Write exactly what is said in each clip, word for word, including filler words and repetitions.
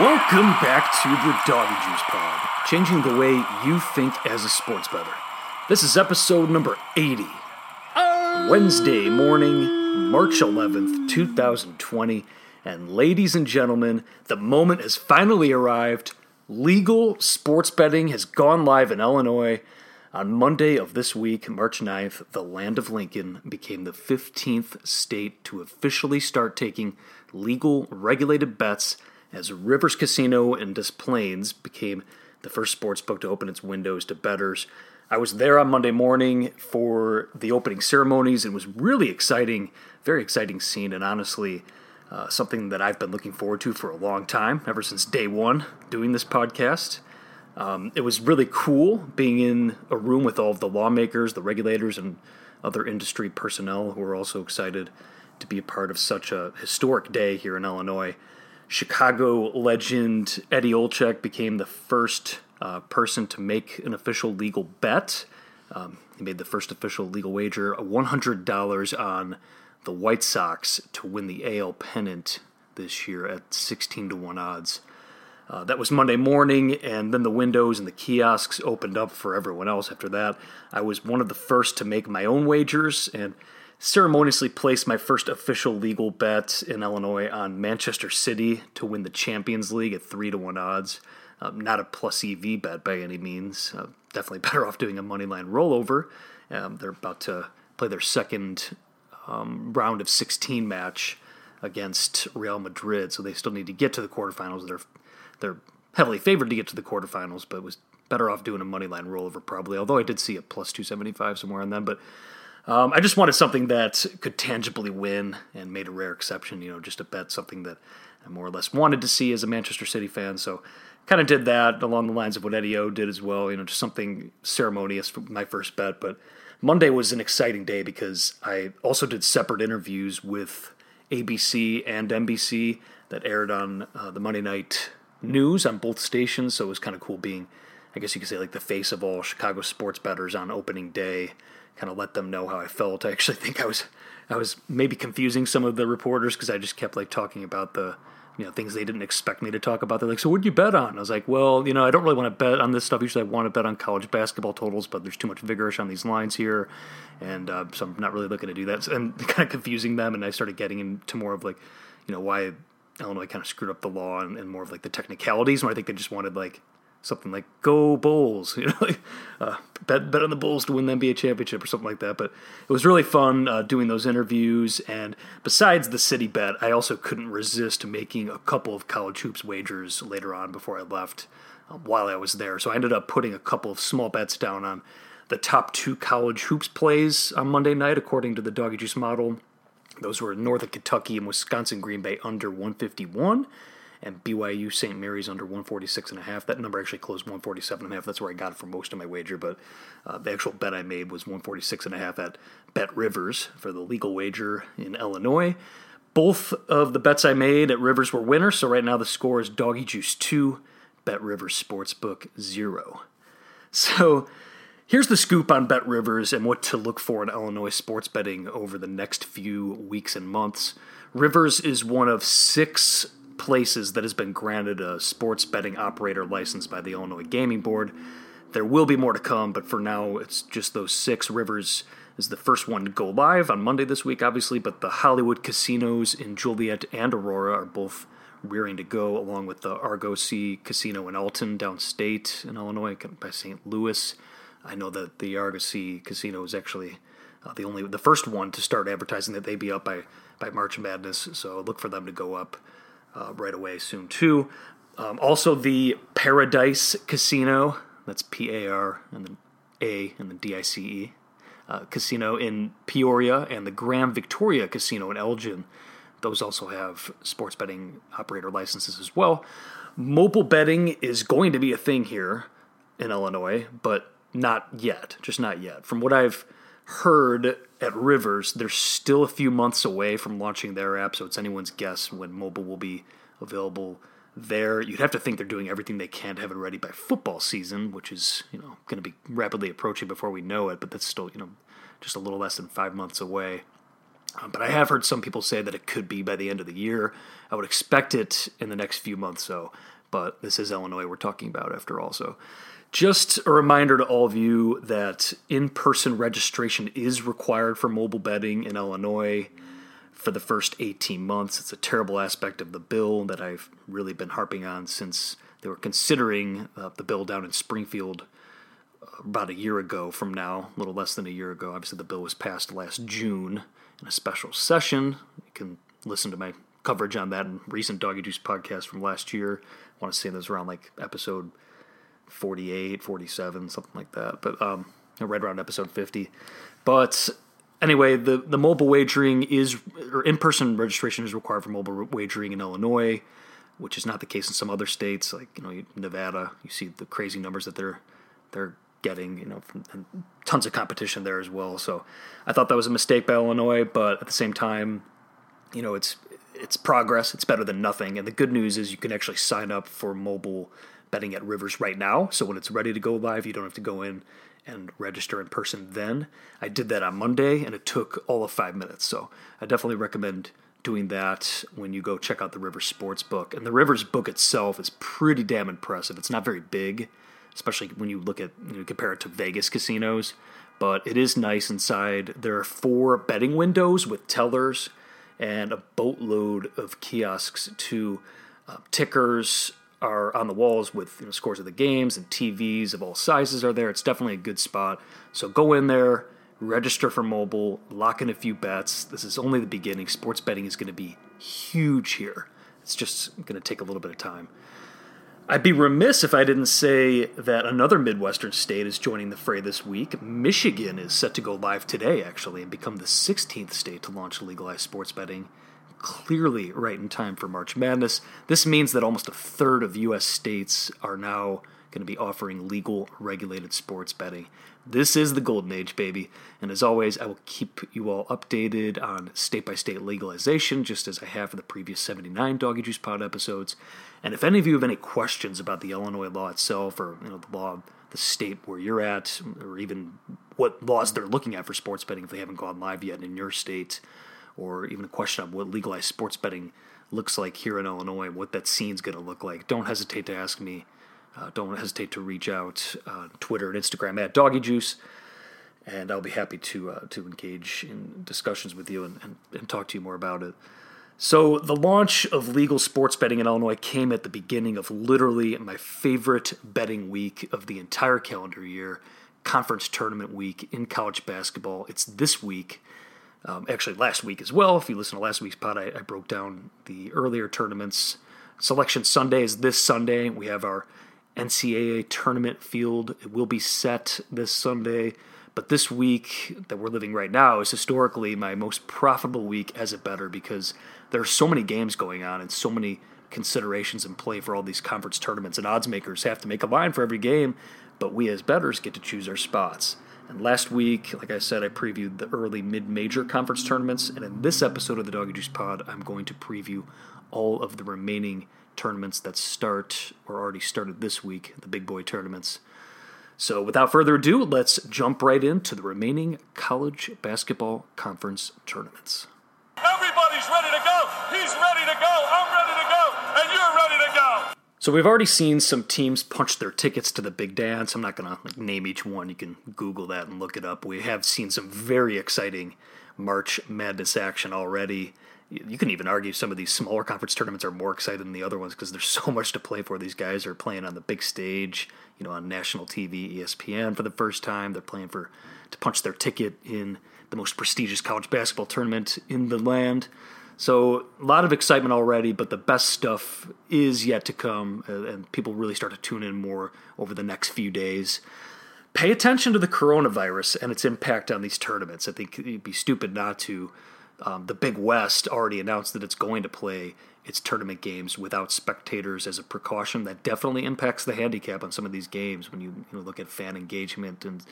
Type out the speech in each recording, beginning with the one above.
Welcome back to the Doggy Juice Pod, changing the way you think as a sports bettor. This is episode number eighty, oh. Wednesday morning, March eleventh, twenty twenty, and ladies and gentlemen, the moment has finally arrived. Legal sports betting has gone live in Illinois. On Monday of this week, March ninth, the land of Lincoln became the fifteenth state to officially start taking legal regulated bets as Rivers Casino in Des Plaines became the first sportsbook to open its windows to bettors. I was there on Monday morning for the opening ceremonies. It was really exciting, very exciting scene, and honestly, uh, something that I've been looking forward to for a long time, ever since day one doing this podcast. Um, it was really cool being in a room with all of the lawmakers, the regulators, and other industry personnel who were also excited to be a part of such a historic day here in Illinois. Chicago legend Eddie Olczyk became the first uh, person to make an official legal bet. Um, he made the first official legal wager, one hundred dollars on the White Sox to win the A L pennant this year at sixteen to one odds. Uh, that was Monday morning, and then the windows and the kiosks opened up for everyone else after that. I was one of the first to make my own wagers, and ceremoniously placed my first official legal bet in Illinois on Manchester City to win the Champions League at three to one odds. Um, not a plus E V bet by any means. Uh, definitely better off doing a moneyline rollover. Um, they're about to play their second um, round of sixteen match against Real Madrid, so they still need to get to the quarterfinals. They're, they're heavily favored to get to the quarterfinals, but was better off doing a moneyline rollover probably, although I did see a plus two seventy-five somewhere on them, but Um, I just wanted something that could tangibly win and made a rare exception, you know, just a bet, something that I more or less wanted to see as a Manchester City fan. So kind of did that along the lines of what Eddie O did as well, you know, just something ceremonious for my first bet. But Monday was an exciting day because I also did separate interviews with A B C and N B C that aired on uh, the Monday night news on both stations. So it was kind of cool being, I guess you could say, like the face of all Chicago sports bettors on opening day. Kind of let them know how I felt. I actually think I was I was maybe confusing some of the reporters because I just kept like talking about the, you know, things they didn't expect me to talk about. They're like, so what'd you bet on? I was like, well, you know, I don't really want to bet on this stuff. Usually I want to bet on college basketball totals, but there's too much vigorish on these lines here, and uh, so I'm not really looking to do that. So, and kind of confusing them, and I started getting into more of like, you know, why Illinois kind of screwed up the law and, and more of like the technicalities, where I think they just wanted like something like, go Bulls, you know, like, uh, bet, bet on the Bulls to win the N B A championship or something like that. But it was really fun uh, doing those interviews. And besides the city bet, I also couldn't resist making a couple of college hoops wagers later on before I left um, while I was there. So I ended up putting a couple of small bets down on the top two college hoops plays on Monday night, according to the Doggy Juice model. Those were Northern Kentucky and Wisconsin Green Bay under one fifty-one. And B Y U Saint Mary's under one forty-six and a half. That number actually closed one forty-seven and a half. That's where I got it for most of my wager, but uh, the actual bet I made was one forty-six and a half at Bet Rivers for the legal wager in Illinois. Both of the bets I made at Rivers were winners, so right now the score is Doggy Juice two, Bet Rivers Sportsbook zero. So here's the scoop on Bet Rivers and what to look for in Illinois sports betting over the next few weeks and months. Rivers is one of six places that has been granted a sports betting operator license by the Illinois Gaming Board. There will be more to come, but for now, it's just those six. Rivers is the first one to go live on Monday this week, obviously, but the Hollywood casinos in Joliet and Aurora are both rearing to go, along with the Argosy Casino in Alton, downstate in Illinois, by Saint Louis. I know that the Argosy Casino is actually uh, the only, the first one to start advertising that they'd be up by, by March Madness, so look for them to go up Uh, right away soon, too. Um, also, the Paradise Casino, that's P A R and then A and then D I C E, uh, casino in Peoria, and the Graham Victoria Casino in Elgin. Those also have sports betting operator licenses as well. Mobile betting is going to be a thing here in Illinois, but not yet, just not yet. From what I've heard at Rivers, they're still a few months away from launching their app, so it's anyone's guess when mobile will be available there. You'd have to think they're doing everything they can to have it ready by football season, which is, you know, going to be rapidly approaching before we know it, but that's still, you know, just a little less than five months away. Um, but I have heard some people say that it could be by the end of the year. I would expect it in the next few months, so. But this is Illinois we're talking about after all. So just a reminder to all of you that in-person registration is required for mobile betting in Illinois for the first eighteen months. It's a terrible aspect of the bill that I've really been harping on since they were considering uh, the bill down in Springfield about a year ago from now, a little less than a year ago. Obviously, the bill was passed last June in a special session. You can listen to my coverage on that in recent Doggy Juice podcast from last year. I want to say those around like episode forty-eight, forty-seven, something like that. But um, right around episode fifty. But anyway, the, the mobile wagering is, or in-person registration is required for mobile wagering in Illinois, which is not the case in some other states, like, you know, Nevada. You see the crazy numbers that they're they're getting, you know, from, and tons of competition there as well. So I thought that was a mistake by Illinois, but at the same time, you know, it's it's progress. It's better than nothing. And the good news is you can actually sign up for mobile betting at Rivers right now. So when it's ready to go live, you don't have to go in and register in person then. I did that on Monday, and it took all of five minutes. So I definitely recommend doing that when you go check out the Rivers Sportsbook. And the Rivers book itself is pretty damn impressive. It's not very big, especially when you look at, you know, compare it to Vegas casinos. But it is nice inside. There are four betting windows with tellers and a boatload of kiosks too. Uh, tickers are on the walls with, you know, scores of the games, and T Vs of all sizes are there. It's definitely a good spot. So go in there, register for mobile, lock in a few bets. This is only the beginning. Sports betting is going to be huge here. It's just going to take a little bit of time. I'd be remiss if I didn't say that another Midwestern state is joining the fray this week. Michigan is set to go live today, actually, and become the sixteenth state to launch legalized sports betting, clearly right in time for March Madness. This means that almost a third of U S states are now going to be offering legal, regulated sports betting. This is the golden age, baby. And as always, I will keep you all updated on state-by-state legalization, just as I have for the previous seventy-nine Doggy Juice Pod episodes. And if any of you have any questions about the Illinois law itself, or, you know, the law of the state where you're at, or even what laws they're looking at for sports betting if they haven't gone live yet in your state, or even a question on what legalized sports betting looks like here in Illinois, what that scene's going to look like, don't hesitate to ask me. Uh, don't hesitate to reach out on Twitter and Instagram at Doggy Juice, and I'll be happy to uh, to engage in discussions with you and, and, and talk to you more about it. So the launch of legal sports betting in Illinois came at the beginning of literally my favorite betting week of the entire calendar year, conference tournament week in college basketball. It's this week, um, actually last week as well. If you listen to last week's pod, I, I broke down the earlier tournaments. Selection Sunday is this Sunday. We have our N C double A tournament field. It will be set this Sunday, but this week that we're living right now is historically my most profitable week as a bettor because there are so many games going on and so many considerations in play for all these conference tournaments, and odds makers have to make a line for every game, but we as bettors get to choose our spots. And last week, like I said, I previewed the early mid-major conference tournaments, and in this episode of the Doggy Juice Pod, I'm going to preview all of the remaining tournaments that start or already started this week, the big boy tournaments. So without further ado, let's jump right into the remaining college basketball conference tournaments. Everybody's ready to go. He's ready to go. I'm ready to go. And you're ready to go. So we've already seen some teams punch their tickets to the big dance. I'm not going to name each one. You can Google that and look it up. We have seen some very exciting March Madness action already. You can even argue some of these smaller conference tournaments are more exciting than the other ones because there's so much to play for. These guys are playing on the big stage, you know, on national T V, E S P N for the first time. They're playing for to punch their ticket in the most prestigious college basketball tournament in the land. So a lot of excitement already, but the best stuff is yet to come, and people really start to tune in more over the next few days. Pay attention to the coronavirus and its impact on these tournaments. I think it'd be stupid not to. Um, the Big West already announced that it's going to play its tournament games without spectators as a precaution. That definitely impacts the handicap on some of these games when you, you know, look at fan engagement and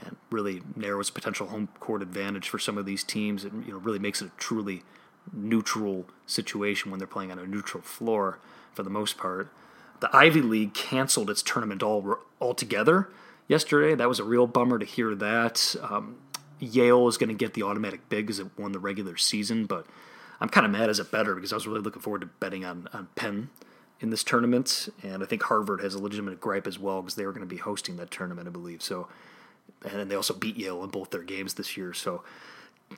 and really narrows potential home court advantage for some of these teams. It, you know, really makes it a truly neutral situation when they're playing on a neutral floor for the most part. The Ivy League canceled its tournament all altogether yesterday. That was a real bummer to hear that. Um, Yale is going to get the automatic bid because it won the regular season, but I'm kind of mad as a bettor because I was really looking forward to betting on, on Penn in this tournament, and I think Harvard has a legitimate gripe as well because they were going to be hosting that tournament, I believe. So, and they also beat Yale in both their games this year, so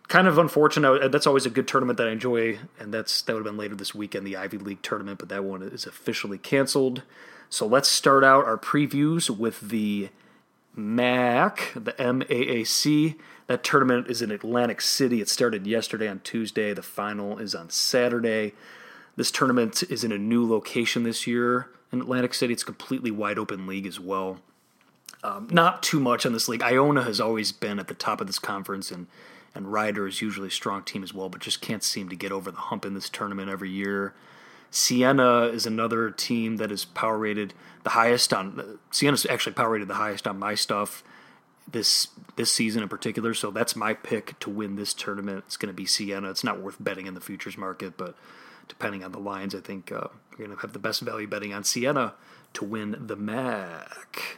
kind of unfortunate. That's always a good tournament that I enjoy, and that's that would have been later this weekend, the Ivy League tournament, but that one is officially canceled. So let's start out our previews with the M A A C, the M A A C. That tournament is in Atlantic City. It started yesterday on Tuesday. The final is on Saturday. This tournament is in a new location this year in Atlantic City. It's a completely wide open league as well. Um, not too much on this league. Iona has always been at the top of this conference, and, and Rider is usually a strong team as well, but just can't seem to get over the hump in this tournament every year. Siena is another team that is power rated the highest on – Siena's actually power rated the highest on my stuff this this season in particular, so that's my pick to win this tournament. It's going to be Siena. It's not worth betting in the futures market, but depending on the lines, I think uh, you're going to have the best value betting on Siena to win the M A A C.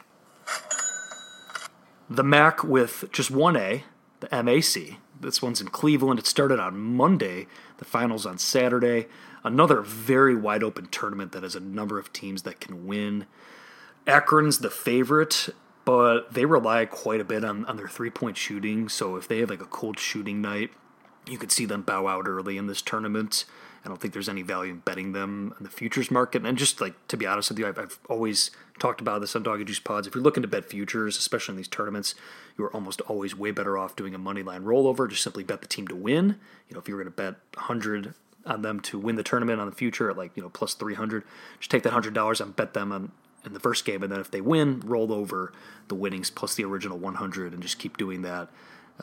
The M A A C with just one A, the M A C. This one's in Cleveland. It started on Monday. The finals on Saturday. Another very wide open tournament that has a number of teams that can win. Akron's the favorite, but they rely quite a bit on, on their three-point shooting. So if they have like a cold shooting night, you could see them bow out early in this tournament. I don't think there's any value in betting them in the futures market. And just like, to be honest with you, I've, I've always talked about this on Doggy Juice Pods. If you're looking to bet futures, especially in these tournaments, you're almost always way better off doing a money line rollover. Just simply bet the team to win. You know, if you were going to bet one hundred on them to win the tournament on the future at like, you know, plus three hundred, just take that one hundred dollars and bet them on in the first game. And then if they win, roll over the winnings plus the original one hundred and just keep doing that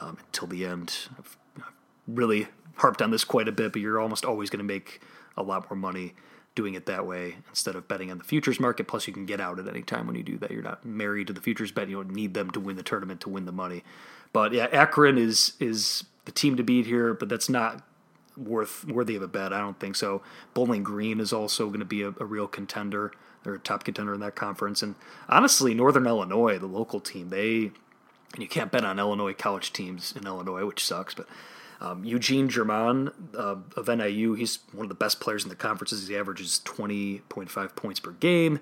um, until the end. I've, I've really harped on this quite a bit, but you're almost always going to make a lot more money doing it that way instead of betting on the futures market. Plus, you can get out at any time when you do that. You're not married to the futures bet. You don't need them to win the tournament to win the money. But yeah, Akron is is the team to beat here, but that's not worth worthy of a bet. I don't think so. Bowling Green is also going to be a, a real contender. They're a top contender in that conference. And honestly, Northern Illinois, the local team, they and you can't bet on Illinois college teams in Illinois, which sucks, but Um, Eugene Germain uh, of N I U, he's one of the best players in the conferences. He averages twenty point five points per game,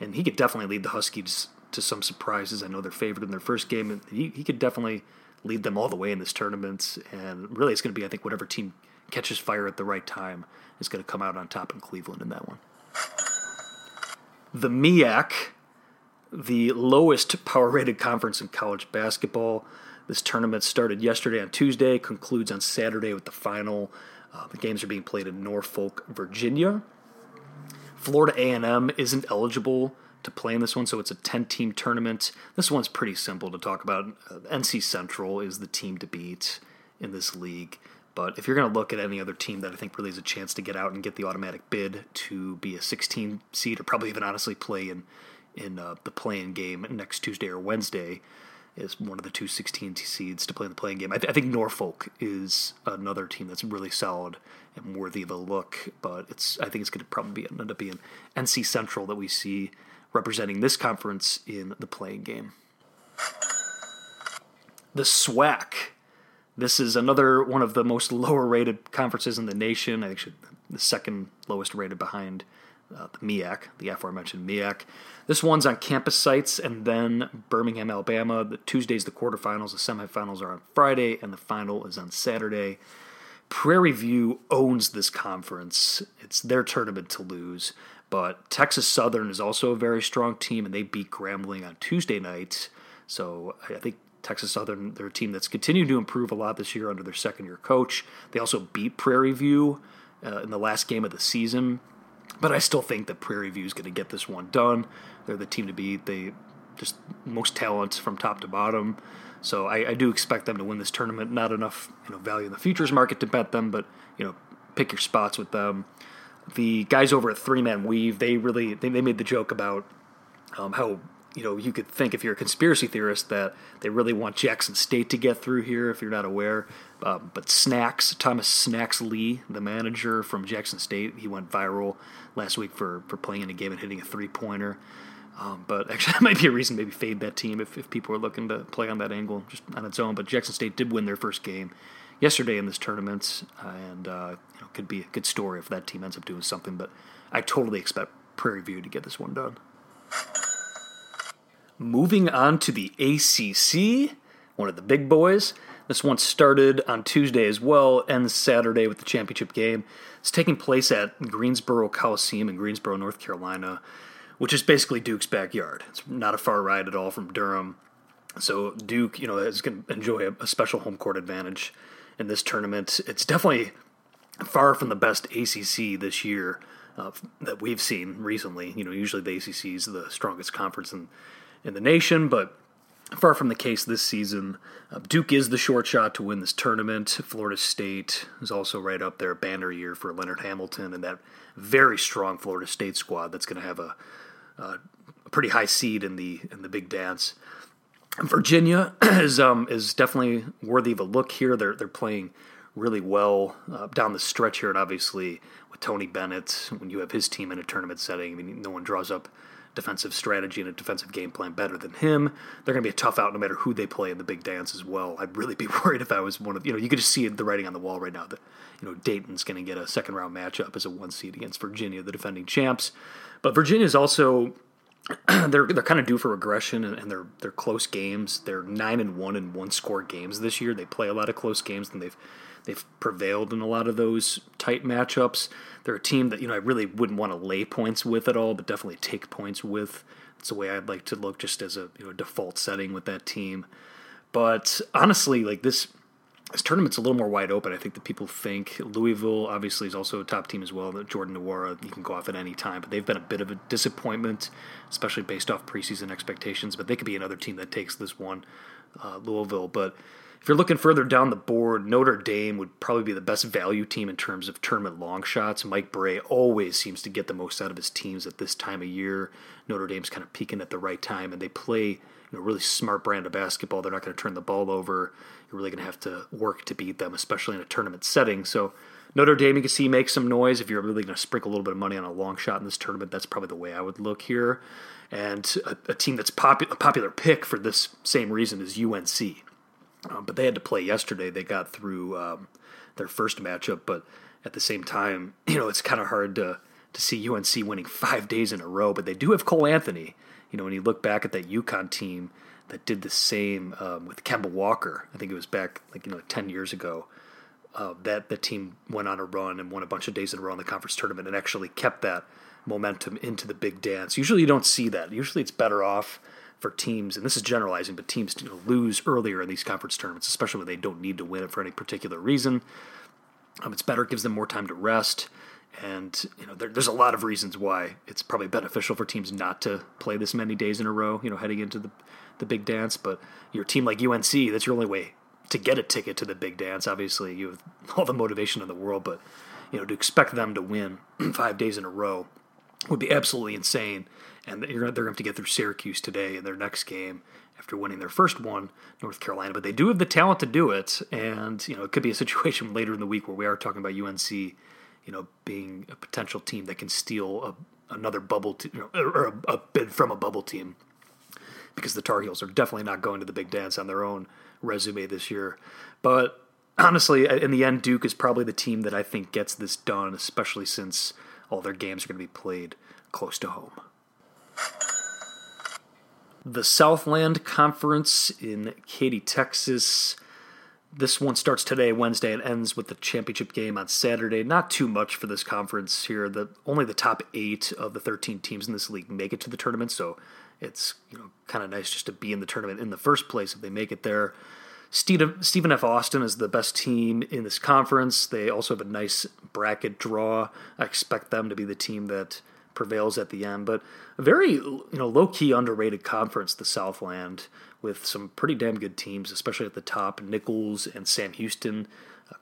and he could definitely lead the Huskies to some surprises. I know they're favored in their first game, and he, he could definitely lead them all the way in this tournament. And really, it's going to be, I think, whatever team catches fire at the right time is going to come out on top in Cleveland in that one. The M E A C, the lowest power-rated conference in college basketball. This tournament started yesterday on Tuesday, concludes on Saturday with the final. Uh, the games are being played in Norfolk, Virginia. Florida A and M isn't eligible to play in this one, so it's a ten-team tournament. This one's pretty simple to talk about. Uh, N C Central is the team to beat in this league. But if you're going to look at any other team that I think really has a chance to get out and get the automatic bid to be a sixteen seed or probably even honestly play in, in uh, the play-in game next Tuesday or Wednesday, is one of the two sixteen seeds to play in the playing game. I, th- I think Norfolk is another team that's really solid and worthy of a look, but it's I think it's going to probably be, end up being N C Central that we see representing this conference in the playing game. The SWAC. This is another one of the most lower-rated conferences in the nation. I think should, the second lowest-rated behind Uh, the M E A C, the aforementioned M E A C. This one's on campus sites, and then Birmingham, Alabama. The Tuesday's the quarterfinals, the semifinals are on Friday, and the final is on Saturday. Prairie View owns this conference. It's their tournament to lose, but Texas Southern is also a very strong team, and they beat Grambling on Tuesday night. So I think Texas Southern, they're a team that's continued to improve a lot this year under their second-year coach. They also beat Prairie View uh, in the last game of the season. But I still think that Prairie View is going to get this one done. They're the team to beat. They just most talent from top to bottom. So I, I do expect them to win this tournament. Not enough, you know, value in the futures market to bet them, but you know, pick your spots with them. The guys over at Three Man Weave, they really they, they made the joke about um, how you know you could think if you're a conspiracy theorist that they really want Jackson State to get through here if you're not aware. Um, but Snacks, Thomas Snacks Lee, the manager from Jackson State, he went viral last week for, for playing in a game and hitting a three-pointer. Um, but actually, that might be a reason to maybe fade that team if, if people are looking to play on that angle, just on its own. But Jackson State did win their first game yesterday in this tournament, uh, and uh, you know, could be a good story if that team ends up doing something. But I totally expect Prairie View to get this one done. Moving on to the A C C, one of the big boys. This one started on Tuesday as well, ends Saturday with the championship game. It's taking place at Greensboro Coliseum in Greensboro, North Carolina, which is basically Duke's backyard. It's not a far ride at all from Durham. So Duke, you know, is going to enjoy a, a special home court advantage in this tournament. It's definitely far from the best A C C this year uh, that we've seen recently. You know, usually the A C C is the strongest conference in in the nation, but far from the case this season. Uh, Duke is the short shot to win this tournament. Florida State is also right up there, banner year for Leonard Hamilton and that very strong Florida State squad that's going to have a, a pretty high seed in the in the big dance. Virginia is um, is definitely worthy of a look here. They're they're playing really well uh, down the stretch here, and obviously with Tony Bennett, when you have his team in a tournament setting, I mean, no one draws up defensive strategy and a defensive game plan better than him. They're going to be a tough out no matter who they play in the big dance as well. I'd really be worried if I was one of, you know, you could just see the writing on the wall right now that, you know, Dayton's going to get a second round matchup as a one seed against Virginia, the defending champs. But Virginia's also, they're they're kind of due for regression, and, and they're they're close games. They're nine and one in one score games this year. They play a lot of close games, and they've they've prevailed in a lot of those tight matchups. They're a team that, you know, I really wouldn't want to lay points with at all, but definitely take points with. That's the way I'd like to look, just as a, you know, default setting with that team. But honestly, like this this tournament's a little more wide open, I think, than people think. Louisville obviously is also a top team as well. Jordan Nwora, you can go off at any time, but they've been a bit of a disappointment, especially based off preseason expectations. But they could be another team that takes this one, uh, Louisville. But if you're looking further down the board, Notre Dame would probably be the best value team in terms of tournament long shots. Mike Bray always seems to get the most out of his teams at this time of year. Notre Dame's kind of peaking at the right time, and they play, you know, really smart brand of basketball. They're not going to turn the ball over. You're really going to have to work to beat them, especially in a tournament setting. So Notre Dame, you can see, make some noise. If you're really going to sprinkle a little bit of money on a long shot in this tournament, that's probably the way I would look here. And a, a team that's popu- a popular pick for this same reason is U N C. Um, but they had to play yesterday. They got through um, their first matchup, but at the same time, you know, it's kind of hard to to see U N C winning five days in a row. But they do have Cole Anthony. You know, when you look back at that UConn team that did the same um, with Kemba Walker, I think it was back like you know ten years ago. Uh, that the team went on a run and won a bunch of days in a row in the conference tournament, and actually kept that momentum into the big dance. Usually, you don't see that. Usually, it's better off for teams, and this is generalizing, but teams you know, lose earlier in these conference tournaments, especially when they don't need to win it for any particular reason. Um, it's better, it gives them more time to rest, and you know there, there's a lot of reasons why it's probably beneficial for teams not to play this many days in a row, you know, heading into the, the big dance. But your team like U N C, that's your only way to get a ticket to the big dance. Obviously, you have all the motivation in the world, but you know to expect them to win five days in a row would be absolutely insane. And they're going to have to get through Syracuse today in their next game after winning their first one, North Carolina. But they do have the talent to do it, and you know it could be a situation later in the week where we are talking about U N C, you know, being a potential team that can steal a, another bubble te- you know, or a, a bid from a bubble team, because the Tar Heels are definitely not going to the Big Dance on their own resume this year. But honestly, in the end, Duke is probably the team that I think gets this done, especially since all their games are going to be played close to home. The Southland Conference in Katy, Texas. This one starts today, Wednesday, and ends with the championship game on Saturday. Not too much for this conference here. The, only the top eight of the thirteen teams in this league make it to the tournament, so it's you know kind of nice just to be in the tournament in the first place if they make it there. Stephen F. Austin is the best team in this conference. They also have a nice bracket draw. I expect them to be the team that prevails at the end, but a very you know low-key underrated conference, the Southland, with some pretty damn good teams, especially at the top. Nichols and Sam Houston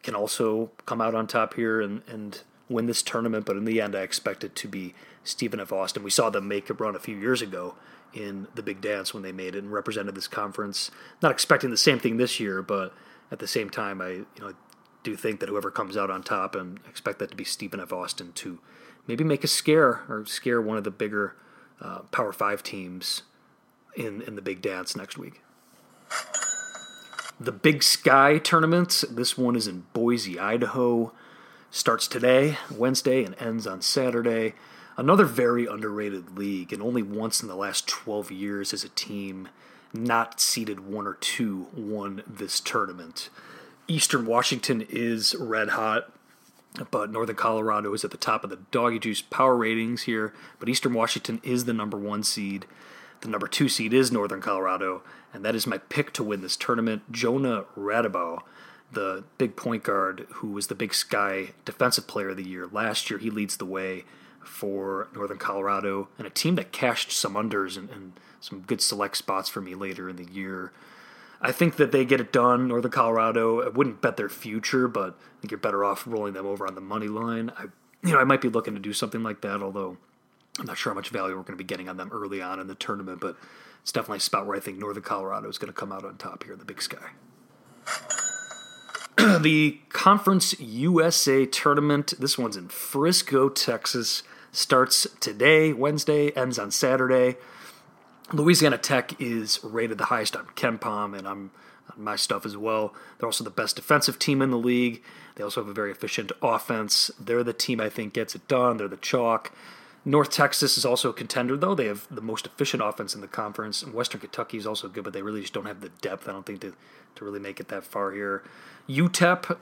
can also come out on top here and, and win this tournament, but in the end I expect it to be Stephen F. Austin. We saw them make a run a few years ago in the Big Dance when they made it and represented this conference. Not expecting the same thing this year, but at the same time I you know do think that whoever comes out on top, and expect that to be Stephen F. Austin to maybe make a scare or scare one of the bigger uh, Power Five teams in, in the Big Dance next week. The Big Sky tournaments, this one is in Boise, Idaho, starts today, Wednesday, and ends on Saturday. Another very underrated league, and only once in the last twelve years has a team not seeded one or two won this tournament. Eastern Washington is red hot, but Northern Colorado is at the top of the Doggy Juice power ratings here, but Eastern Washington is the number one seed. The number two seed is Northern Colorado, and that is my pick to win this tournament. Jonah Radabaugh, the big point guard who was the Big Sky Defensive Player of the Year last year, he leads the way for Northern Colorado, and a team that cashed some unders and, and some good select spots for me later in the year. I think that they get it done, Northern Colorado. I wouldn't bet their future, but I think you're better off rolling them over on the money line. I, you know, I might be looking to do something like that, although I'm not sure how much value we're going to be getting on them early on in the tournament, but it's definitely a spot where I think Northern Colorado is going to come out on top here in the Big Sky. The Conference U S A tournament, this one's in Frisco, Texas, starts today, Wednesday, ends on Saturday. Louisiana Tech is rated the highest on KenPom, and I'm on my stuff as well. They're also the best defensive team in the league. They also have a very efficient offense. They're the team I think gets it done. They're the chalk. North Texas is also a contender, though. They have the most efficient offense in the conference. And Western Kentucky is also good, but they really just don't have the depth, I don't think, to, to really make it that far here. U T E P,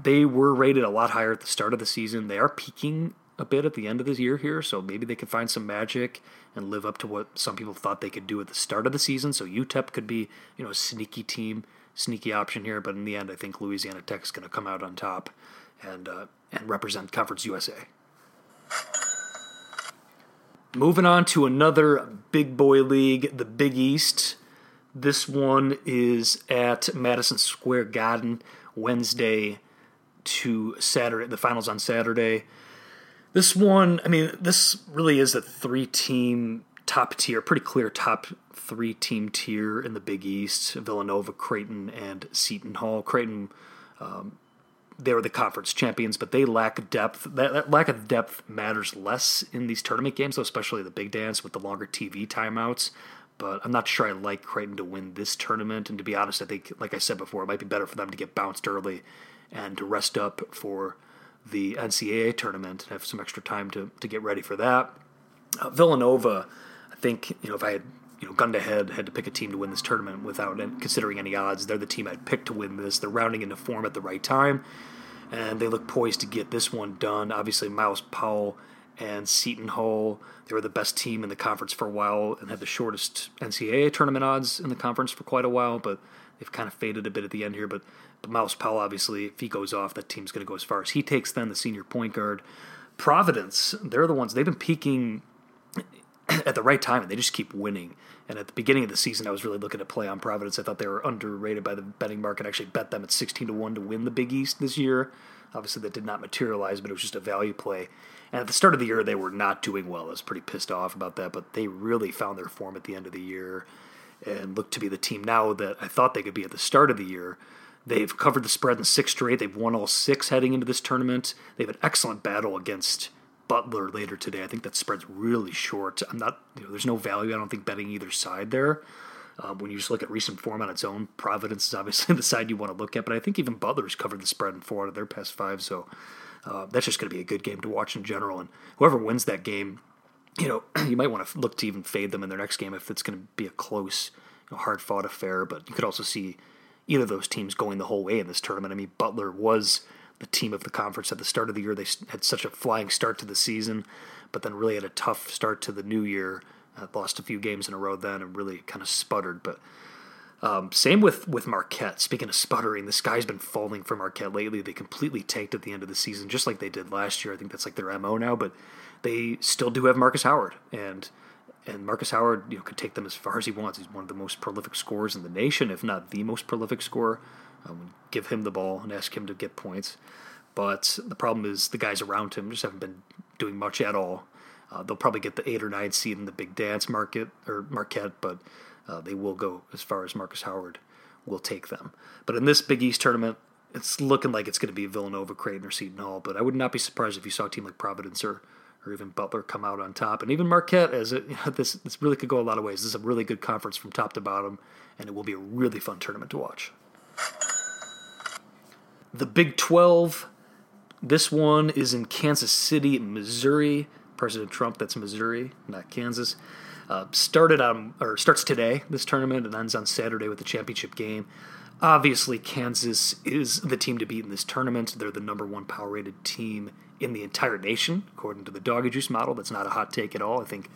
they were rated a lot higher at the start of the season. They are peaking a bit at the end of this year here, so maybe they could find some magic and live up to what some people thought they could do at the start of the season. So U T E P could be, you know, a sneaky team, sneaky option here. But in the end, I think Louisiana Tech is going to come out on top and uh, and represent Conference U S A. Moving on to another big boy league, the Big East. This one is at Madison Square Garden, Wednesday to Saturday. The finals on Saturday. This one, I mean, this really is a three-team top tier, pretty clear top three-team tier in the Big East: Villanova, Creighton, and Seton Hall. Creighton, um, they were the conference champions, but they lack depth. That, that lack of depth matters less in these tournament games, though, especially the Big Dance with the longer T V timeouts. But I'm not sure I like Creighton to win this tournament. And to be honest, I think, like I said before, it might be better for them to get bounced early and to rest up for the N C double A tournament and have some extra time to, to get ready for that. Uh, Villanova, I think, you know, if I had you know, gunned ahead, had to pick a team to win this tournament without considering any odds, they're the team I'd pick to win this. They're rounding into form at the right time, and they look poised to get this one done. Obviously, Miles Powell and Seton Hall, they were the best team in the conference for a while and had the shortest N C double A tournament odds in the conference for quite a while, but they've kind of faded a bit at the end here. But, but Miles Powell, obviously, if he goes off, that team's going to go as far as he takes them, the senior point guard. Providence, they're the ones, they've been peaking at the right time, and they just keep winning. And at the beginning of the season, I was really looking to play on Providence. I thought they were underrated by the betting market. I actually bet them at sixteen to one to win the Big East this year. Obviously, that did not materialize, but it was just a value play. And at the start of the year, they were not doing well. I was pretty pissed off about that, but they really found their form at the end of the year and looked to be the team now that I thought they could be at the start of the year. They've covered the spread in six straight. They've won all six heading into this tournament. They have an excellent battle against Butler later today. I think that spread's really short. I'm not, you know, there's no value, I don't think, betting either side there. Um, when you just look at recent form on its own, Providence is obviously the side you want to look at, but I think even Butler's covered the spread in four out of their past five, so uh, that's just going to be a good game to watch in general. And whoever wins that game, you know, you might want to look to even fade them in their next game if it's going to be a close, you know, hard-fought affair, but you could also see either of those teams going the whole way in this tournament. I mean, Butler was the team of the conference at the start of the year. They had such a flying start to the season, but then really had a tough start to the new year. Uh, lost a few games in a row then and really kind of sputtered. But um, same with, with Marquette. Speaking of sputtering, the sky's been falling for Marquette lately. They completely tanked at the end of the season, just like they did last year. I think that's like their M O now, but they still do have Marcus Howard. And and Marcus Howard, you know, could take them as far as he wants. He's one of the most prolific scorers in the nation, if not the most prolific scorer. Um, give him the ball and ask him to get points. But the problem is the guys around him just haven't been doing much at all. Uh, they'll probably get the eight or nine seed in the Big Dance market or Marquette, but uh, they will go as far as Marcus Howard will take them. But in this Big East tournament, it's looking like it's going to be Villanova, Creighton, or Seton Hall, but I would not be surprised if you saw a team like Providence or, or even Butler come out on top, and even Marquette, as it, you know, this this really could go a lot of ways. This is a really good conference from top to bottom, and it will be a really fun tournament to watch. The Big twelve, this one is in Kansas City, Missouri. President Trump, that's Missouri, not Kansas. Uh, started on or starts today, this tournament, and ends on Saturday with the championship game. Obviously, Kansas is the team to beat in this tournament. They're the number one power-rated team in the entire nation, according to the Doggy Juice model. That's not a hot take at all. I think,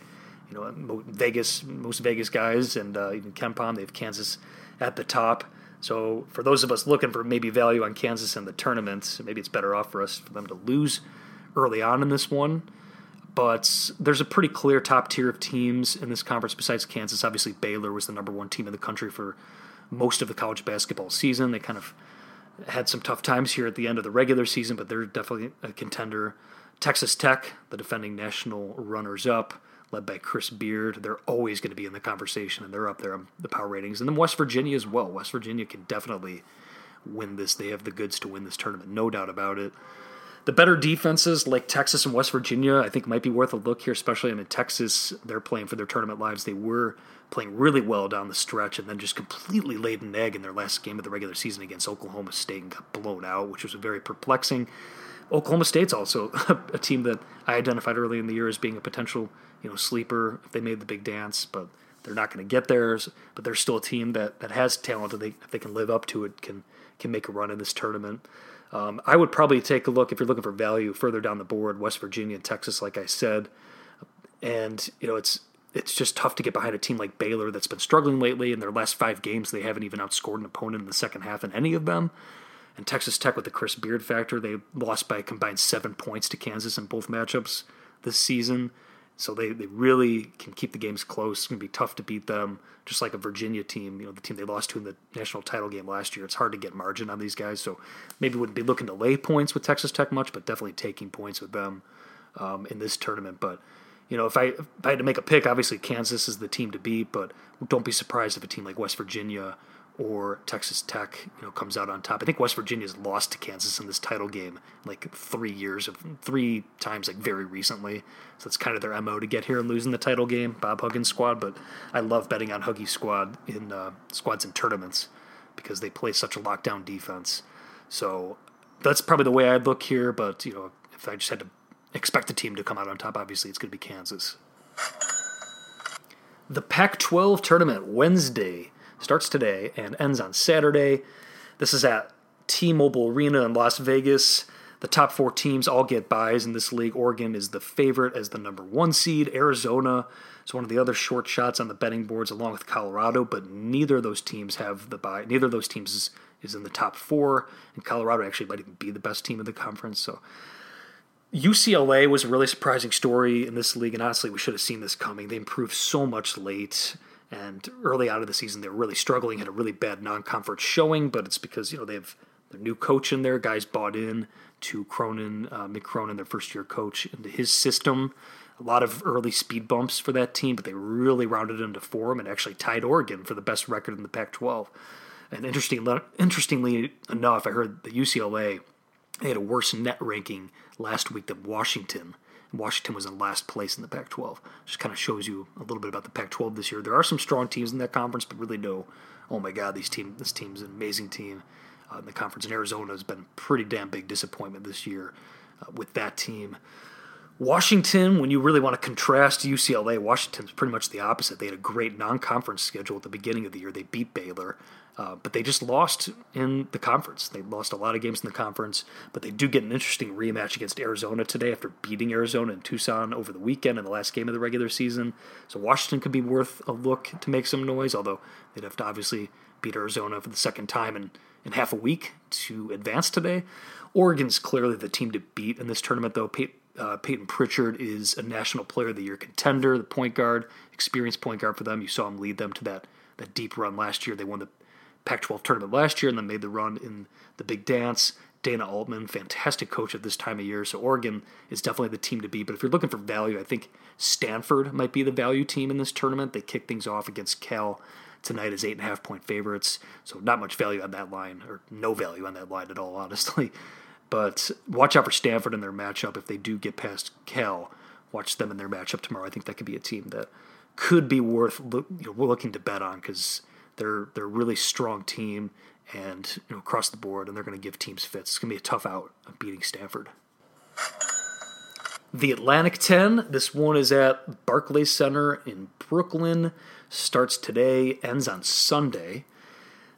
you know, Vegas, most Vegas guys, and uh, even Kempom, they have Kansas at the top. So for those of us looking for maybe value on Kansas in the tournament, maybe it's better off for us for them to lose early on in this one. But there's a pretty clear top tier of teams in this conference besides Kansas. Obviously, Baylor was the number one team in the country for most of the college basketball season. They kind of had some tough times here at the end of the regular season, but they're definitely a contender. Texas Tech, the defending national runners-up, led by Chris Beard. They're always going to be in the conversation, and they're up there on the power ratings. And then West Virginia as well. West Virginia can definitely win this. They have the goods to win this tournament, no doubt about it. The better defenses like Texas and West Virginia, I think, might be worth a look here, especially. I mean, Texas, they're playing for their tournament lives. They were playing really well down the stretch and then just completely laid an egg in their last game of the regular season against Oklahoma State and got blown out, which was very perplexing. Oklahoma State's also a team that I identified early in the year as being a potential, you know, sleeper if they made the big dance, but they're not going to get theirs. But they're still a team that, that has talent, and they, if they can live up to it, can can make a run in this tournament. Um, I would probably take a look, if you're looking for value further down the board, West Virginia and Texas, like I said. And, you know, it's it's just tough to get behind a team like Baylor that's been struggling lately. In their last five games, they haven't even outscored an opponent in the second half in any of them. And Texas Tech with the Chris Beard factor, they lost by a combined seven points to Kansas in both matchups this season. So they, they really can keep the games close. It's going to be tough to beat them, just like a Virginia team, you know, the team they lost to in the national title game last year. It's hard to get margin on these guys, so maybe wouldn't be looking to lay points with Texas Tech much, but definitely taking points with them um, in this tournament. But, you know, if I, if I had to make a pick, obviously Kansas is the team to beat, but don't be surprised if a team like West Virginia or Texas Tech, you know, comes out on top. I think West Virginia's lost to Kansas in this title game like three years of three times, like very recently. So it's kind of their M O to get here and lose in the title game. Bob Huggins' squad, but I love betting on Huggies' squad in uh, squads in tournaments because they play such a lockdown defense. So that's probably the way I'd look here. But you know, if I just had to expect the team to come out on top, obviously it's going to be Kansas. The Pac twelve tournament Wednesday. Starts today and ends on Saturday. This is at T-Mobile Arena in Las Vegas. The top four teams all get byes in this league. Oregon is the favorite as the number one seed. Arizona is one of the other short shots on the betting boards, along with Colorado, but neither of those teams have the bye. Neither of those teams is, is in the top four, and Colorado actually might even be the best team in the conference. So U C L A was a really surprising story in this league, and honestly, we should have seen this coming. They improved so much late. And early out of the season, they were really struggling, had a really bad non-conference showing, but it's because, you know, they have their new coach in there. Guys bought in to Cronin, uh, Mick Cronin, their first-year coach, into his system. A lot of early speed bumps for that team, but they really rounded into form and actually tied Oregon for the best record in the Pac twelve. And interesting, interestingly enough, I heard that U C L A, they had a worse net ranking last week than Washington. Washington was in last place in the Pac twelve. Just kind of shows you a little bit about the Pac twelve this year. There are some strong teams in that conference, but really no, oh my God, these team, this team's an amazing team uh, in the conference. And Arizona has been a pretty damn big disappointment this year uh, with that team. Washington, when you really want to contrast U C L A, Washington's pretty much the opposite. They had a great non-conference schedule at the beginning of the year. They beat Baylor, uh, but they just lost in the conference. They lost a lot of games in the conference, but they do get an interesting rematch against Arizona today after beating Arizona and Tucson over the weekend in the last game of the regular season. So Washington could be worth a look to make some noise, although they'd have to obviously beat Arizona for the second time and in half a week to advance today. Oregon's clearly the team to beat in this tournament, though. Pey- uh, Peyton Pritchard is a National Player of the Year contender, the point guard, experienced point guard for them. You saw him lead them to that, that deep run last year. They won the Pac twelve tournament last year and then made the run in the big dance. Dana Altman, fantastic coach at this time of year. So Oregon is definitely the team to beat. But if you're looking for value, I think Stanford might be the value team in this tournament. They kick things off against Cal tonight as eight and a half point favorites, so not much value on that line, or no value on that line at all, honestly. But watch out for Stanford in their matchup if they do get past Cal, watch them in their matchup tomorrow. I think that could be a team that could be worth look, you know, looking to bet on because they're they're a really strong team and you know across the board, and they're going to give teams fits. It's going to be a tough out of beating Stanford. The Atlantic ten, this one is at Barclays Center in Brooklyn, starts today, ends on Sunday.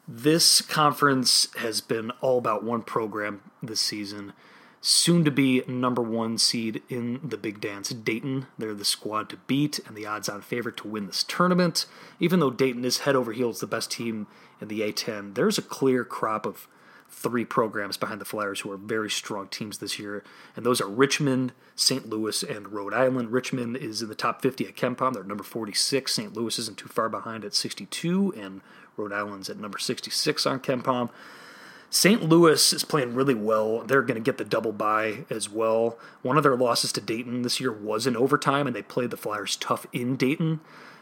This conference has been all about one program this season. Soon to be number one seed in the Big Dance, Dayton. They're the squad to beat and the odds-on favorite to win this tournament. Even though Dayton is head over heels the best team in the A ten, there's a clear crop of three programs behind the Flyers who are very strong teams this year, and those are Richmond, Saint Louis, and Rhode Island. Richmond is in the top fifty at KenPom. They're number forty-six. Saint Louis isn't too far behind at sixty-two, and Rhode Island's at number sixty-six on KenPom. Saint Louis is playing really well. They're going to get the double bye as well. One of their losses to Dayton this year was in overtime, and they played the Flyers tough in Dayton.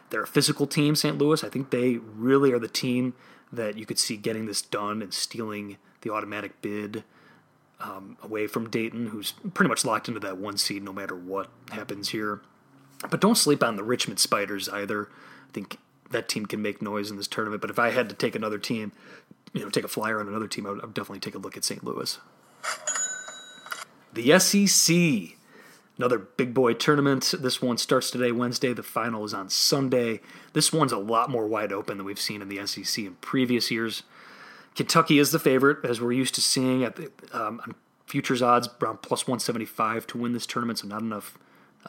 They're a physical team, Saint Louis. I think they really are the team that you could see getting this done and stealing the automatic bid um, away from Dayton, who's pretty much locked into that one seed no matter what happens here. But don't sleep on the Richmond Spiders either. I think that team can make noise in this tournament. But if I had to take another team, you know, take a flyer on another team, I would, I would definitely take a look at Saint Louis. The S E C, another big boy tournament. This one starts today, Wednesday. The final is on Sunday. This one's a lot more wide open than we've seen in the S E C in previous years. Kentucky is the favorite, as we're used to seeing at the um, on futures odds, around plus one seventy-five to win this tournament, so not enough.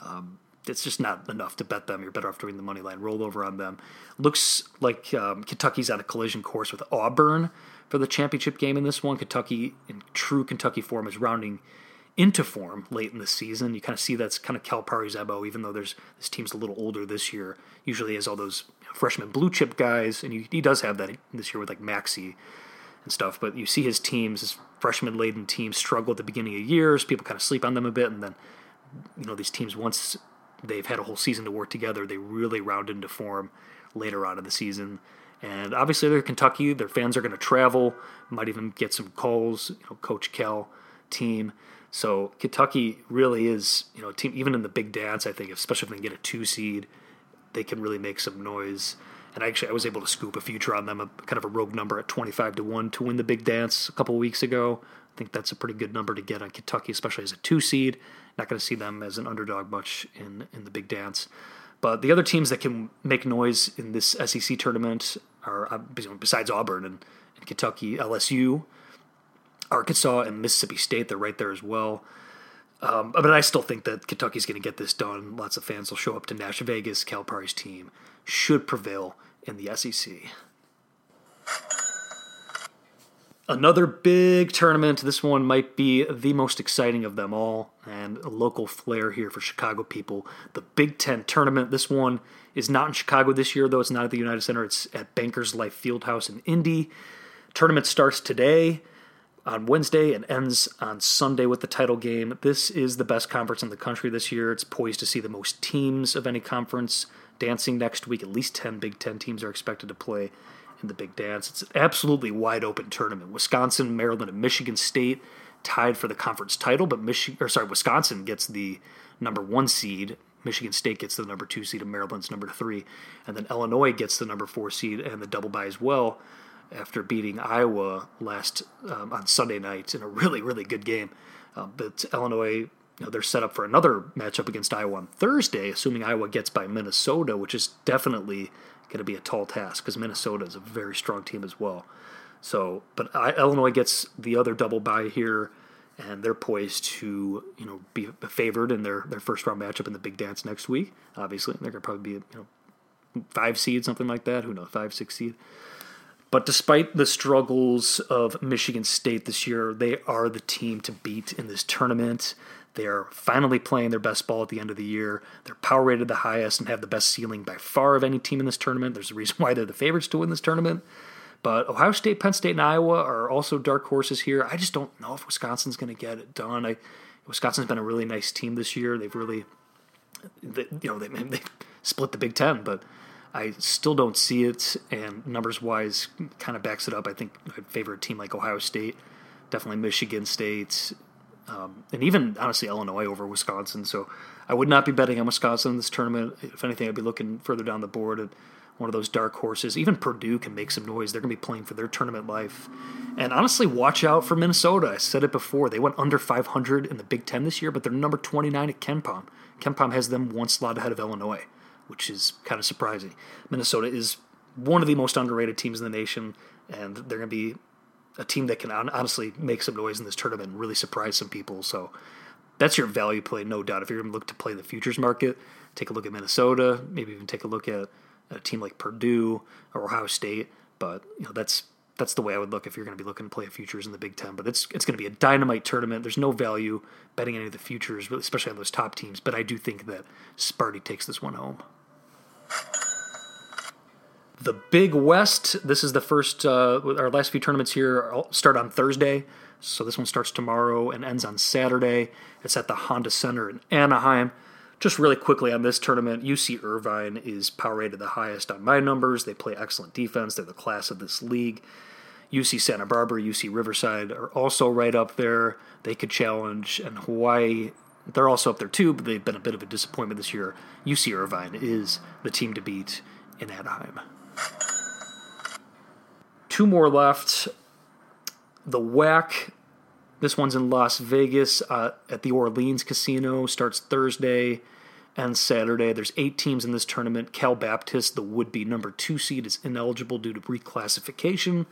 Um, it's just not enough to bet them. You're better off doing the money line rollover on them. Looks like um, Kentucky's on a collision course with Auburn for the championship game in this one. Kentucky, in true Kentucky form, is rounding into form late in the season. You kind of see that's kind of Calipari's M O, even though there's this team's a little older this year. Usually has all those freshman blue chip guys, and he, he does have that this year with like Maxey and stuff, but you see his teams, his freshman-laden teams, struggle at the beginning of years. People kind of sleep on them a bit, and then, you know, these teams, once they've had a whole season to work together, they really round into form later on in the season. And obviously they're Kentucky. Their fans are going to travel, might even get some calls, you know, Coach Cal team. So Kentucky really is, you know, a team, even in the Big Dance, I think, especially if they can get a two-seed, they can really make some noise. And actually, I was able to scoop a future on them, a kind of a rogue number at twenty-five to one to win the Big Dance a couple weeks ago. I think that's a pretty good number to get on Kentucky, especially as a two-seed. Not going to see them as an underdog much in, in the Big Dance. But the other teams that can make noise in this S E C tournament are, besides Auburn and, and Kentucky, L S U, Arkansas, and Mississippi State. They're right there as well. Um, but I still think that Kentucky's going to get this done. Lots of fans will show up to Nash Vegas. Calipari's team should prevail in the S E C. Another big tournament. This one might be the most exciting of them all, and a local flair here for Chicago people. The Big Ten tournament. This one is not in Chicago this year, though. It's not at the United Center. It's at Bankers Life Fieldhouse in Indy. Tournament starts today on Wednesday and ends on Sunday with the title game. This is the best conference in the country this year. It's poised to see the most teams of any conference dancing next week. At least ten Big Ten teams are expected to play in the Big Dance. It's an absolutely wide-open tournament. Wisconsin, Maryland, and Michigan State tied for the conference title, but Michi- or sorry, Wisconsin gets the number one seed. Michigan State gets the number two seed, and Maryland's number three. And then Illinois gets the number four seed and the double bye as well, after beating Iowa last um, on Sunday night in a really, really good game. Uh, but Illinois, you know, they're set up for another matchup against Iowa on Thursday, assuming Iowa gets by Minnesota, which is definitely going to be a tall task because Minnesota is a very strong team as well. So, but I, Illinois gets the other double bye here, and they're poised to, you know, be favored in their, their first-round matchup in the Big Dance next week, obviously. They're going to probably be, you know, five seed, something like that. Who knows, five, six seed. But despite the struggles of Michigan State this year, they are the team to beat in this tournament. They are finally playing their best ball at the end of the year. They're power rated the highest and have the best ceiling by far of any team in this tournament. There's a reason why they're the favorites to win this tournament. But Ohio State, Penn State, and Iowa are also dark horses here. I just don't know if Wisconsin's going to get it done. I, Wisconsin's been a really nice team this year. They've really, they, you know, they, they split the Big Ten, but I still don't see it, and numbers-wise kind of backs it up. I think I'd favor a team like Ohio State, definitely Michigan State, Um, and even, honestly, Illinois over Wisconsin. So I would not be betting on Wisconsin in this tournament. If anything, I'd be looking further down the board at one of those dark horses. Even Purdue can make some noise. They're going to be playing for their tournament life. And honestly, watch out for Minnesota. I said it before. They went under five hundred in the Big Ten this year, but they're number twenty-nine at KenPom. KenPom has them one slot ahead of Illinois, which is kind of surprising. Minnesota is one of the most underrated teams in the nation, and they're going to be a team that can honestly make some noise in this tournament and really surprise some people. So that's your value play, no doubt. If you're going to look to play the futures market, take a look at Minnesota, maybe even take a look at a team like Purdue or Ohio State. But you know, that's that's the way I would look if you're going to be looking to play futures in the Big Ten. But it's it's going to be a dynamite tournament. There's no value betting any of the futures, really, especially on those top teams. But I do think that Sparty takes this one home. The Big West, this is the first, uh, our last few tournaments here start on Thursday, so this one starts tomorrow and ends on Saturday. It's at the Honda Center in Anaheim. Just really quickly on this tournament, U C Irvine is power rated the highest on my numbers. They play excellent defense. They're the class of this league. U C Santa Barbara, U C Riverside are also right up there. They could challenge, and Hawaii, they're also up there too, but they've been a bit of a disappointment this year. U C Irvine is the team to beat in Anaheim. Two more left. The W A C, this one's in Las Vegas uh, at the Orleans Casino, starts Thursday and Saturday. There's eight teams in this tournament. Cal Baptist, the would-be number two seed, is ineligible due to reclassification.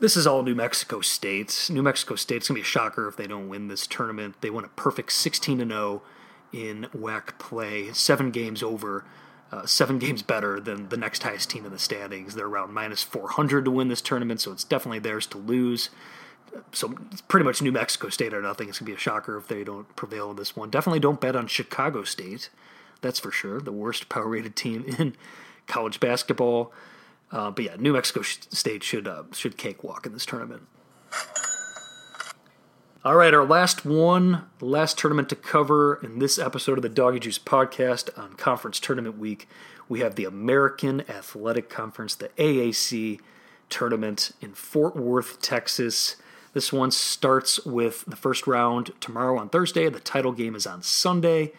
This is all New Mexico State. New Mexico State's going to be a shocker if they don't win this tournament. They won a perfect sixteen to nothing in W A C play, seven games over. Uh, seven games better than the next highest team in the standings. They're around minus four hundred to win this tournament, so it's definitely theirs to lose. So it's pretty much New Mexico State or nothing. It's going to be a shocker if they don't prevail in this one. Definitely don't bet on Chicago State. That's for sure. The worst power-rated team in college basketball. Uh, but yeah, New Mexico State should, uh, should cakewalk in this tournament. All right, our last one, last tournament to cover in this episode of the Doggy Juice Podcast on Conference Tournament Week. We have the American Athletic Conference, the A A C tournament in Fort Worth, Texas. This one starts with the first round tomorrow on Thursday. The title game is on Sunday.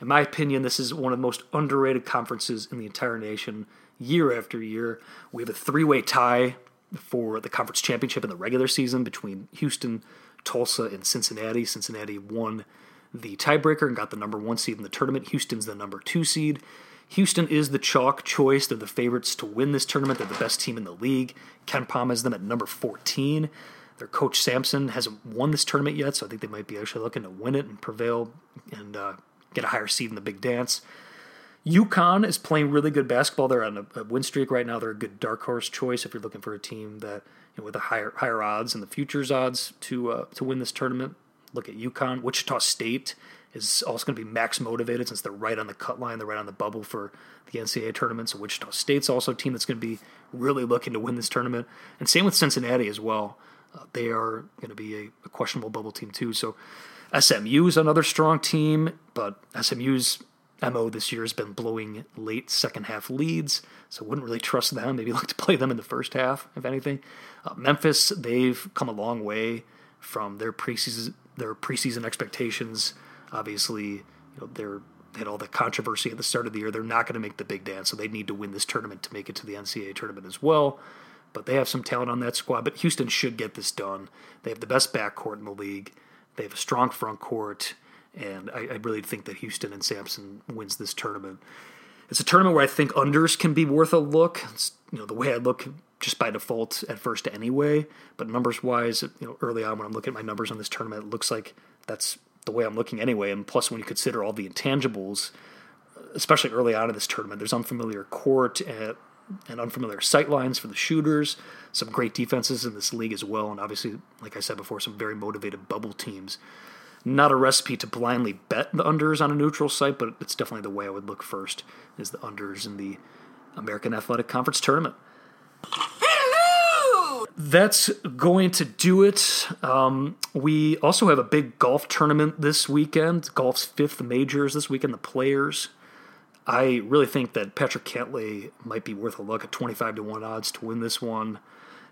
In my opinion, this is one of the most underrated conferences in the entire nation year after year. We have a three-way tie for the conference championship in the regular season between Houston, Tulsa, and Cincinnati. Cincinnati won the tiebreaker and got the number one seed in the tournament. Houston's the number two seed. Houston is the chalk choice. They're the favorites to win this tournament. They're the best team in the league. KenPom has them at number fourteen. Their coach, Sampson, hasn't won this tournament yet, so I think they might be actually looking to win it and prevail and uh, get a higher seed in the big dance. UConn is playing really good basketball. They're on a, a win streak right now. They're a good dark horse choice if you're looking for a team that, you know, with a higher higher odds and the futures odds to uh, to win this tournament. Look at UConn. Wichita State is also going to be max motivated since they're right on the cut line. They're right on the bubble for the N C double A tournament. So Wichita State's also a team that's going to be really looking to win this tournament. And same with Cincinnati as well. Uh, they are going to be a, a questionable bubble team too. So S M U is another strong team, but S M U's M O this year has been blowing late second-half leads, so wouldn't really trust them. Maybe look to play them in the first half, if anything. Uh, Memphis, they've come a long way from their preseason their preseason expectations. Obviously, you know, they're, they had all the controversy at the start of the year. They're not going to make the big dance, so they need to win this tournament to make it to the N C double A tournament as well. But they have some talent on that squad, but Houston should get this done. They have the best backcourt in the league. They have a strong front court. And I, I really think that Houston and Sampson wins this tournament. It's a tournament where I think unders can be worth a look. It's, you know, the way I look just by default at first anyway. But numbers-wise, you know, early on when I'm looking at my numbers on this tournament, it looks like that's the way I'm looking anyway. And plus, when you consider all the intangibles, especially early on in this tournament, there's unfamiliar court and, and unfamiliar sight lines for the shooters, some great defenses in this league as well, and obviously, like I said before, some very motivated bubble teams. Not a recipe to blindly bet the unders on a neutral site, but it's definitely the way I would look first is the unders in the American Athletic Conference Tournament. Hello! That's going to do it. Um, we also have a big golf tournament this weekend. Golf's fifth majors this weekend, the Players. I really think that Patrick Cantlay might be worth a look at twenty-five to one odds to win this one.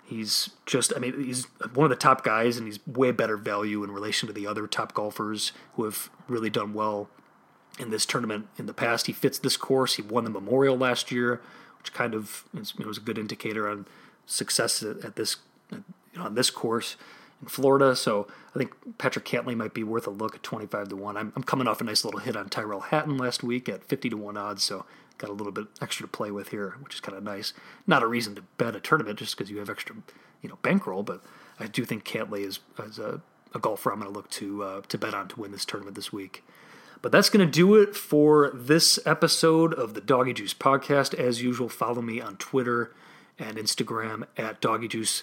He's just, I mean, he's one of the top guys, and he's way better value in relation to the other top golfers who have really done well in this tournament in the past. He fits this course. He won the Memorial last year, which kind of is, you know, is a good indicator on success at this, you know, on this course in Florida. So I think Patrick Cantlay might be worth a look at twenty-five to one. I'm, I'm coming off a nice little hit on Tyrell Hatton last week at fifty to one odds, so got a little bit extra to play with here, which is kind of nice. Not a reason to bet a tournament just because you have extra, you know, bankroll, but I do think Cantlay is, is a, a golfer I'm going to look to uh, to bet on to win this tournament this week. But that's going to do it for this episode of the Doggy Juice Podcast. As usual, follow me on Twitter and Instagram at Doggy Juice.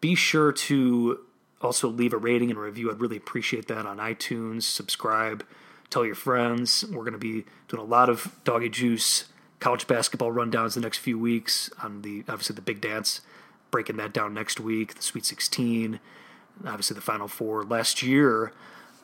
Be sure to also leave a rating and a review. I'd really appreciate that on iTunes. Subscribe. Tell your friends. We're going to be doing a lot of Doggy Juice college basketball rundowns the next few weeks on the, obviously, the Big Dance, breaking that down next week, the Sweet sixteen, obviously the Final Four. Last year,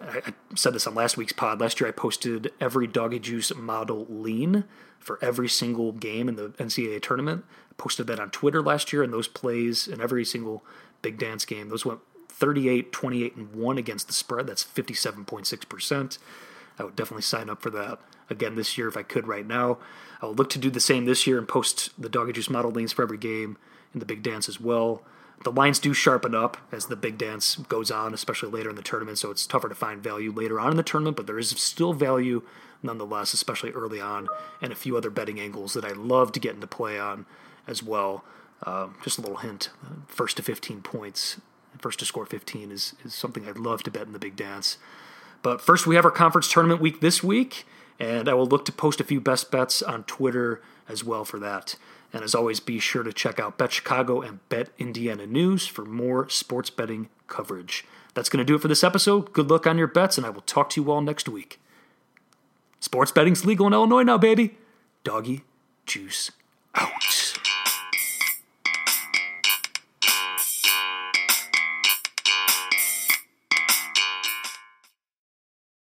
I said this on last week's pod, last year I posted every Doggy Juice model lean for every single game in the N C double A tournament. I posted that on Twitter last year, and those plays in every single Big Dance game, those went thirty-eight, twenty-eight, and one against the spread. That's fifty-seven point six percent. I would definitely sign up for that again this year if I could right now. I will look to do the same this year and post the Doggy Juice model leans for every game in the Big Dance as well. The lines do sharpen up as the Big Dance goes on, especially later in the tournament, so it's tougher to find value later on in the tournament, but there is still value nonetheless, especially early on, and a few other betting angles that I love to get into play on as well. Um, just a little hint, first to fifteen points, first to score fifteen is, is something I'd love to bet in the Big Dance. But first, we have our conference tournament week this week, and I will look to post a few best bets on Twitter as well for that. And as always, be sure to check out Bet Chicago and Bet Indiana News for more sports betting coverage. That's going to do it for this episode. Good luck on your bets, and I will talk to you all next week. Sports betting's legal in Illinois now, baby. Doggy Juice out.